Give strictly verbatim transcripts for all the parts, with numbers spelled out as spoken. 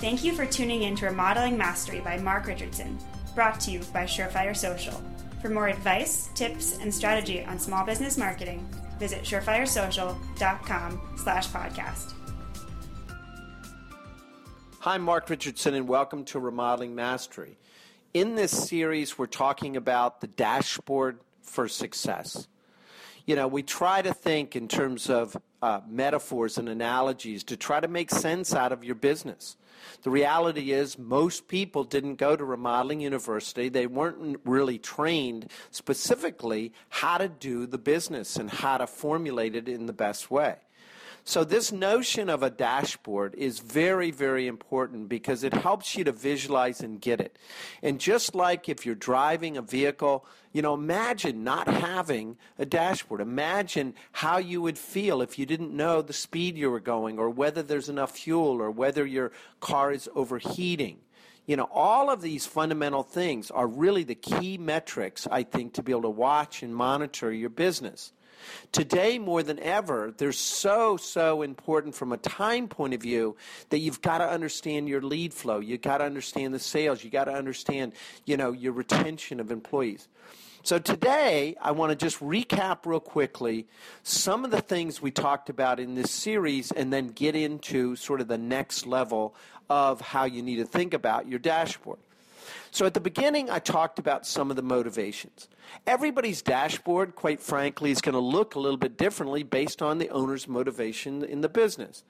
Thank you for tuning in to Remodeling Mastery by Mark Richardson, brought to you by Surefire Social. For more advice, tips, and strategy on small business marketing, visit surefire social dot com slash podcast. Hi, I'm Mark Richardson, and welcome to Remodeling Mastery. In this series, we're talking about the dashboard for success. You know, we try to think in terms of uh, metaphors and analogies to try to make sense out of your business. The reality is most people didn't go to remodeling university. They weren't really trained specifically how to do the business and how to formulate it in the best way. So this notion of a dashboard is very, very important because it helps you to visualize and get it. And just like if you're driving a vehicle, you know, imagine not having a dashboard. Imagine how you would feel if you didn't know the speed you were going or whether there's enough fuel or whether your car is overheating. You know, all of these fundamental things are really the key metrics, I think, to be able to watch and monitor your business. Today, more than ever, they're so, so important from a time point of view that you've got to understand your lead flow. You've got to understand the sales. You've got to understand, you know, your retention of employees. So today, I want to just recap real quickly some of the things we talked about in this series and then get into sort of the next level of how you need to think about your dashboard. So at the beginning, I talked about some of the motivations. Everybody's dashboard, quite frankly, is going to look a little bit differently based on the owner's motivation in the business.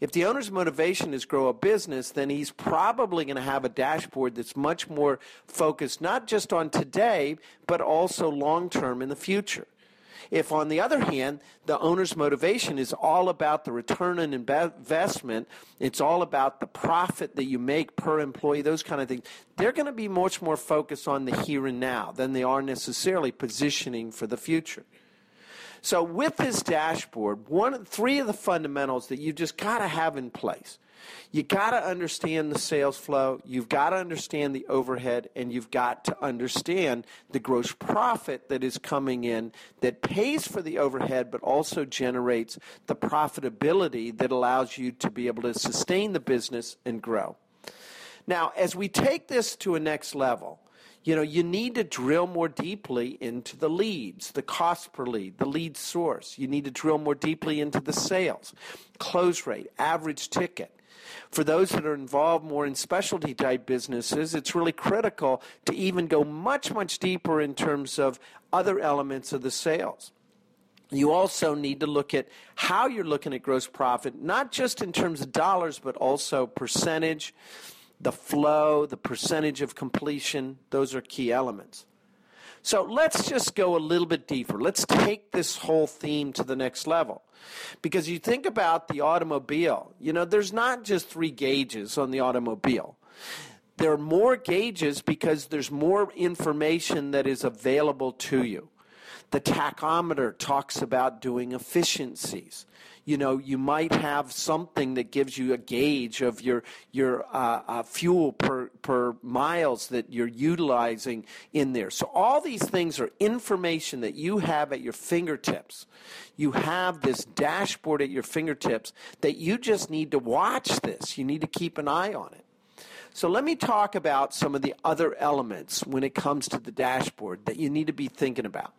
If the owner's motivation is grow a business, then he's probably going to have a dashboard that's much more focused not just on today, but also long-term in the future. If, on the other hand, the owner's motivation is all about the return on investment, it's all about the profit that you make per employee, those kind of things, they're going to be much more focused on the here and now than they are necessarily positioning for the future. So with this dashboard, one, three of the fundamentals that you just got to have in place. You got to understand the sales flow, you've got to understand the overhead, and you've got to understand the gross profit that is coming in that pays for the overhead but also generates the profitability that allows you to be able to sustain the business and grow. Now, as we take this to a next level, you know, you need to drill more deeply into the leads, the cost per lead, the lead source. You need to drill more deeply into the sales, close rate, average ticket. For those that are involved more in specialty type businesses, it's really critical to even go much, much deeper in terms of other elements of the sales. You also need to look at how you're looking at gross profit, not just in terms of dollars, but also percentage, the flow, the percentage of completion. Those are key elements. So let's just go a little bit deeper. Let's take this whole theme to the next level. Because you think about the automobile, you know, there's not just three gauges on the automobile. There are more gauges because there's more information that is available to you. The tachometer talks about doing efficiencies. You know, you might have something that gives you a gauge of your your uh, uh, fuel per, per miles that you're utilizing in there. So all these things are information that you have at your fingertips. You have this dashboard at your fingertips that you just need to watch this. You need to keep an eye on it. So let me talk about some of the other elements when it comes to the dashboard that you need to be thinking about.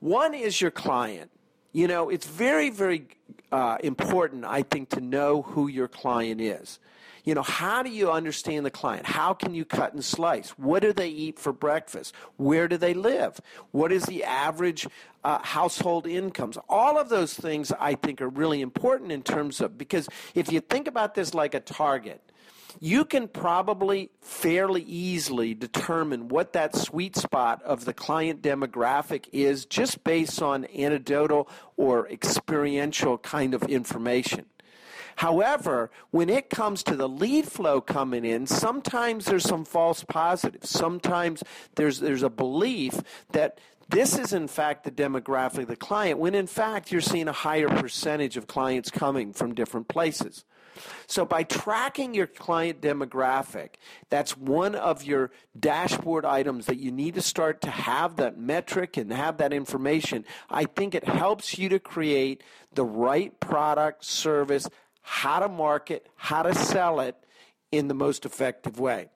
One is your client. You know, it's very, very uh, important, I think, to know who your client is. You know, how do you understand the client? How can you cut and slice? What do they eat for breakfast? Where do they live? What is the average uh, household incomes? All of those things, I think, are really important in terms of, because if you think about this like a target, you can probably fairly easily determine what that sweet spot of the client demographic is just based on anecdotal or experiential kind of information. However, when it comes to the lead flow coming in, sometimes there's some false positives. Sometimes there's there's a belief that this is, in fact, the demographic of the client, when, in fact, you're seeing a higher percentage of clients coming from different places. So by tracking your client demographic, that's one of your dashboard items that you need to start to have that metric and have that information. I think it helps you to create the right product, service, how to market, how to sell it in the most effective way.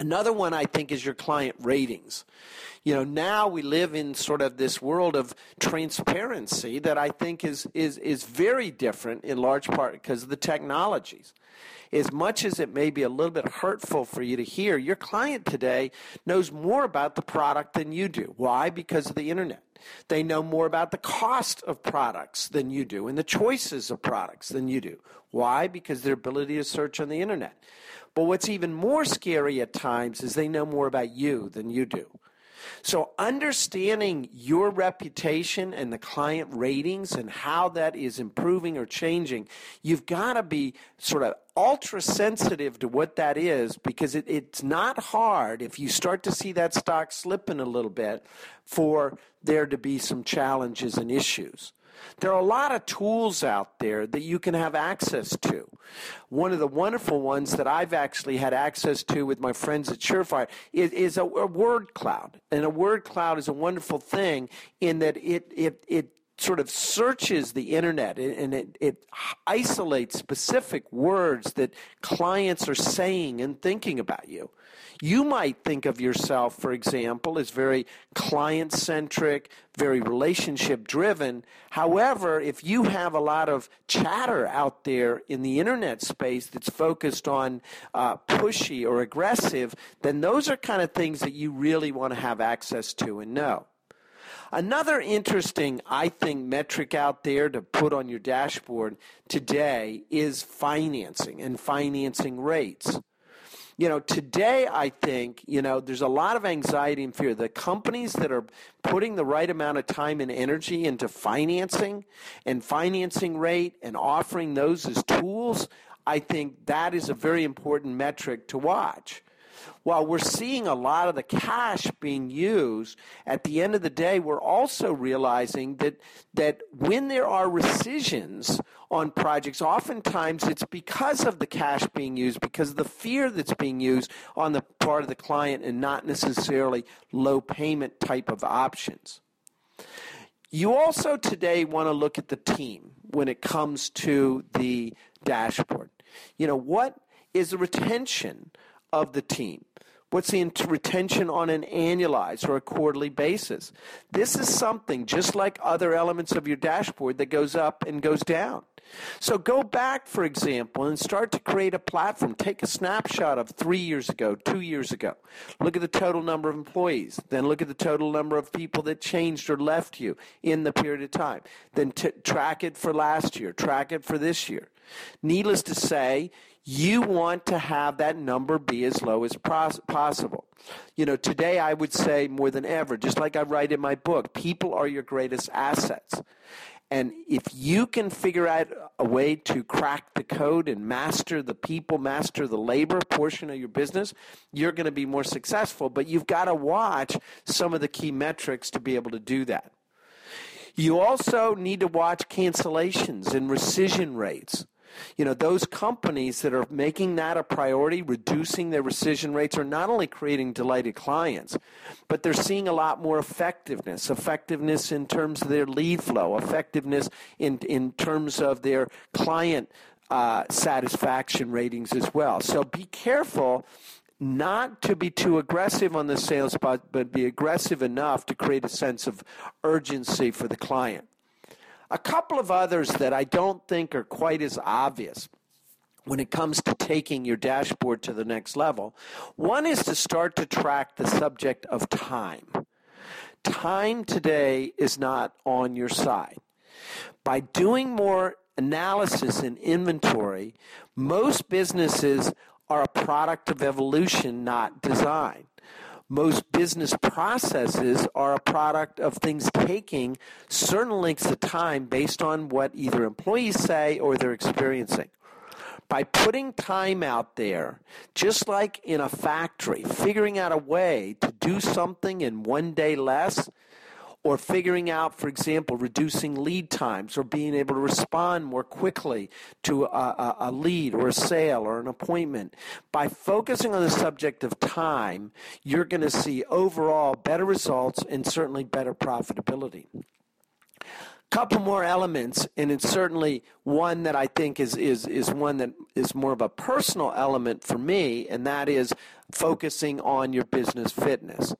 Another one, I think, is your client ratings. You know, now we live in sort of this world of transparency that I think is is is very different, in large part because of the technologies. As much as it may be a little bit hurtful for you to hear, your client today knows more about the product than you do. Why? Because of the internet. They know more about the cost of products than you do and the choices of products than you do. Why? Because their ability to search on the internet. But what's even more scary at times is they know more about you than you do. So understanding your reputation and the client ratings and how that is improving or changing, you've got to be sort of ultra sensitive to what that is, because it, it's not hard if you start to see that stock slipping a little bit for there to be some challenges and issues. There are a lot of tools out there that you can have access to. One of the wonderful ones that I've actually had access to with my friends at Surefire is, is a, a word cloud. And a word cloud is a wonderful thing in that it it it sort of searches the internet, and it, it isolates specific words that clients are saying and thinking about you. You might think of yourself, for example, as very client-centric, very relationship-driven. However, if you have a lot of chatter out there in the internet space that's focused on uh, pushy or aggressive, then those are kind of things that you really want to have access to and know. Another interesting, I think, metric out there to put on your dashboard today is financing and financing rates. You know, today I think, you know, there's a lot of anxiety and fear. The companies that are putting the right amount of time and energy into financing and financing rate and offering those as tools, I think that is a very important metric to watch. While we're seeing a lot of the cash being used, at the end of the day, we're also realizing that that when there are rescissions on projects, oftentimes it's because of the cash being used, because of the fear that's being used on the part of the client, and not necessarily low payment type of options. You also today want to look at the team when it comes to the dashboard. You know, what is the retention of the team? What's the retention on an annualized or a quarterly basis? This is something, just like other elements of your dashboard, that goes up and goes down. So go back, for example, and start to create a platform. Take a snapshot of three years ago, two years ago. Look at the total number of employees. Then look at the total number of people that changed or left you in the period of time. Then t- track it for last year. Track it for this year. Needless to say, you want to have that number be as low as pos- possible. You know, today I would say more than ever, just like I write in my book, people are your greatest assets. And if you can figure out a way to crack the code and master the people, master the labor portion of your business, you're going to be more successful. But you've got to watch some of the key metrics to be able to do that. You also need to watch cancellations and rescission rates. You know, those companies that are making that a priority, reducing their rescission rates, are not only creating delighted clients, but they're seeing a lot more effectiveness, effectiveness in terms of their lead flow, effectiveness in, in terms of their client uh, satisfaction ratings as well. So be careful not to be too aggressive on the sales spot, but be aggressive enough to create a sense of urgency for the client. A couple of others that I don't think are quite as obvious when it comes to taking your dashboard to the next level. One is to start to track the subject of time. Time today is not on your side. By doing more analysis and inventory, most businesses are a product of evolution, not design. Most business processes are a product of things taking certain lengths of time based on what either employees say or they're experiencing. By putting time out there, just like in a factory, figuring out a way to do something in one day less, or figuring out, for example, reducing lead times, or being able to respond more quickly to a, a, a lead or a sale or an appointment. By focusing on the subject of time, you're going to see overall better results and certainly better profitability. couple more elements, and it's certainly one that I think is, is, is one that is more of a personal element for me, and that is focusing on your business fitness.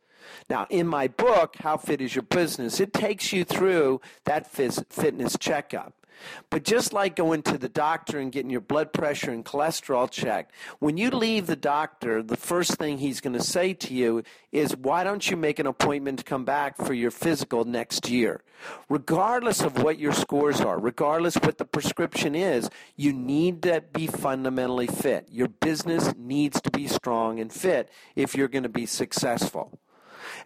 Now, in my book, How Fit Is Your Business, it takes you through that fitness checkup. But just like going to the doctor and getting your blood pressure and cholesterol checked, when you leave the doctor, the first thing he's going to say to you is, why don't you make an appointment to come back for your physical next year? Regardless of what your scores are, regardless what the prescription is, you need to be fundamentally fit. Your business needs to be strong and fit if you're going to be successful.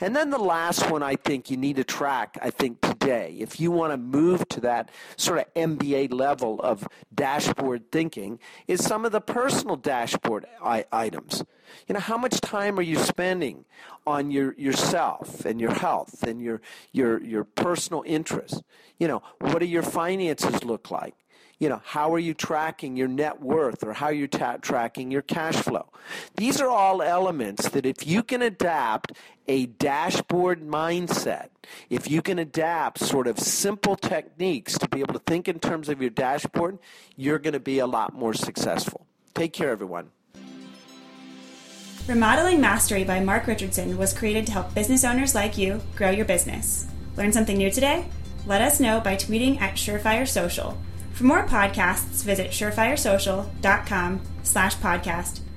And then the last one I think you need to track, I think, today. If you want to move to that sort of M B A level of dashboard thinking, is some of the personal dashboard I- items. You know, how much time are you spending on your yourself and your health and your, your, your personal interests? You know, what do your finances look like? You know, how are you tracking your net worth, or how you're ta- tracking your cash flow? These are all elements that if you can adapt a dashboard mindset, if you can adapt sort of simple techniques to be able to think in terms of your dashboard, you're going to be a lot more successful. Take care, everyone. Remodeling Mastery by Mark Richardson was created to help business owners like you grow your business. Learn something new today? Let us know by tweeting at Surefire Social. For more podcasts, visit surefire social dot com slash podcast.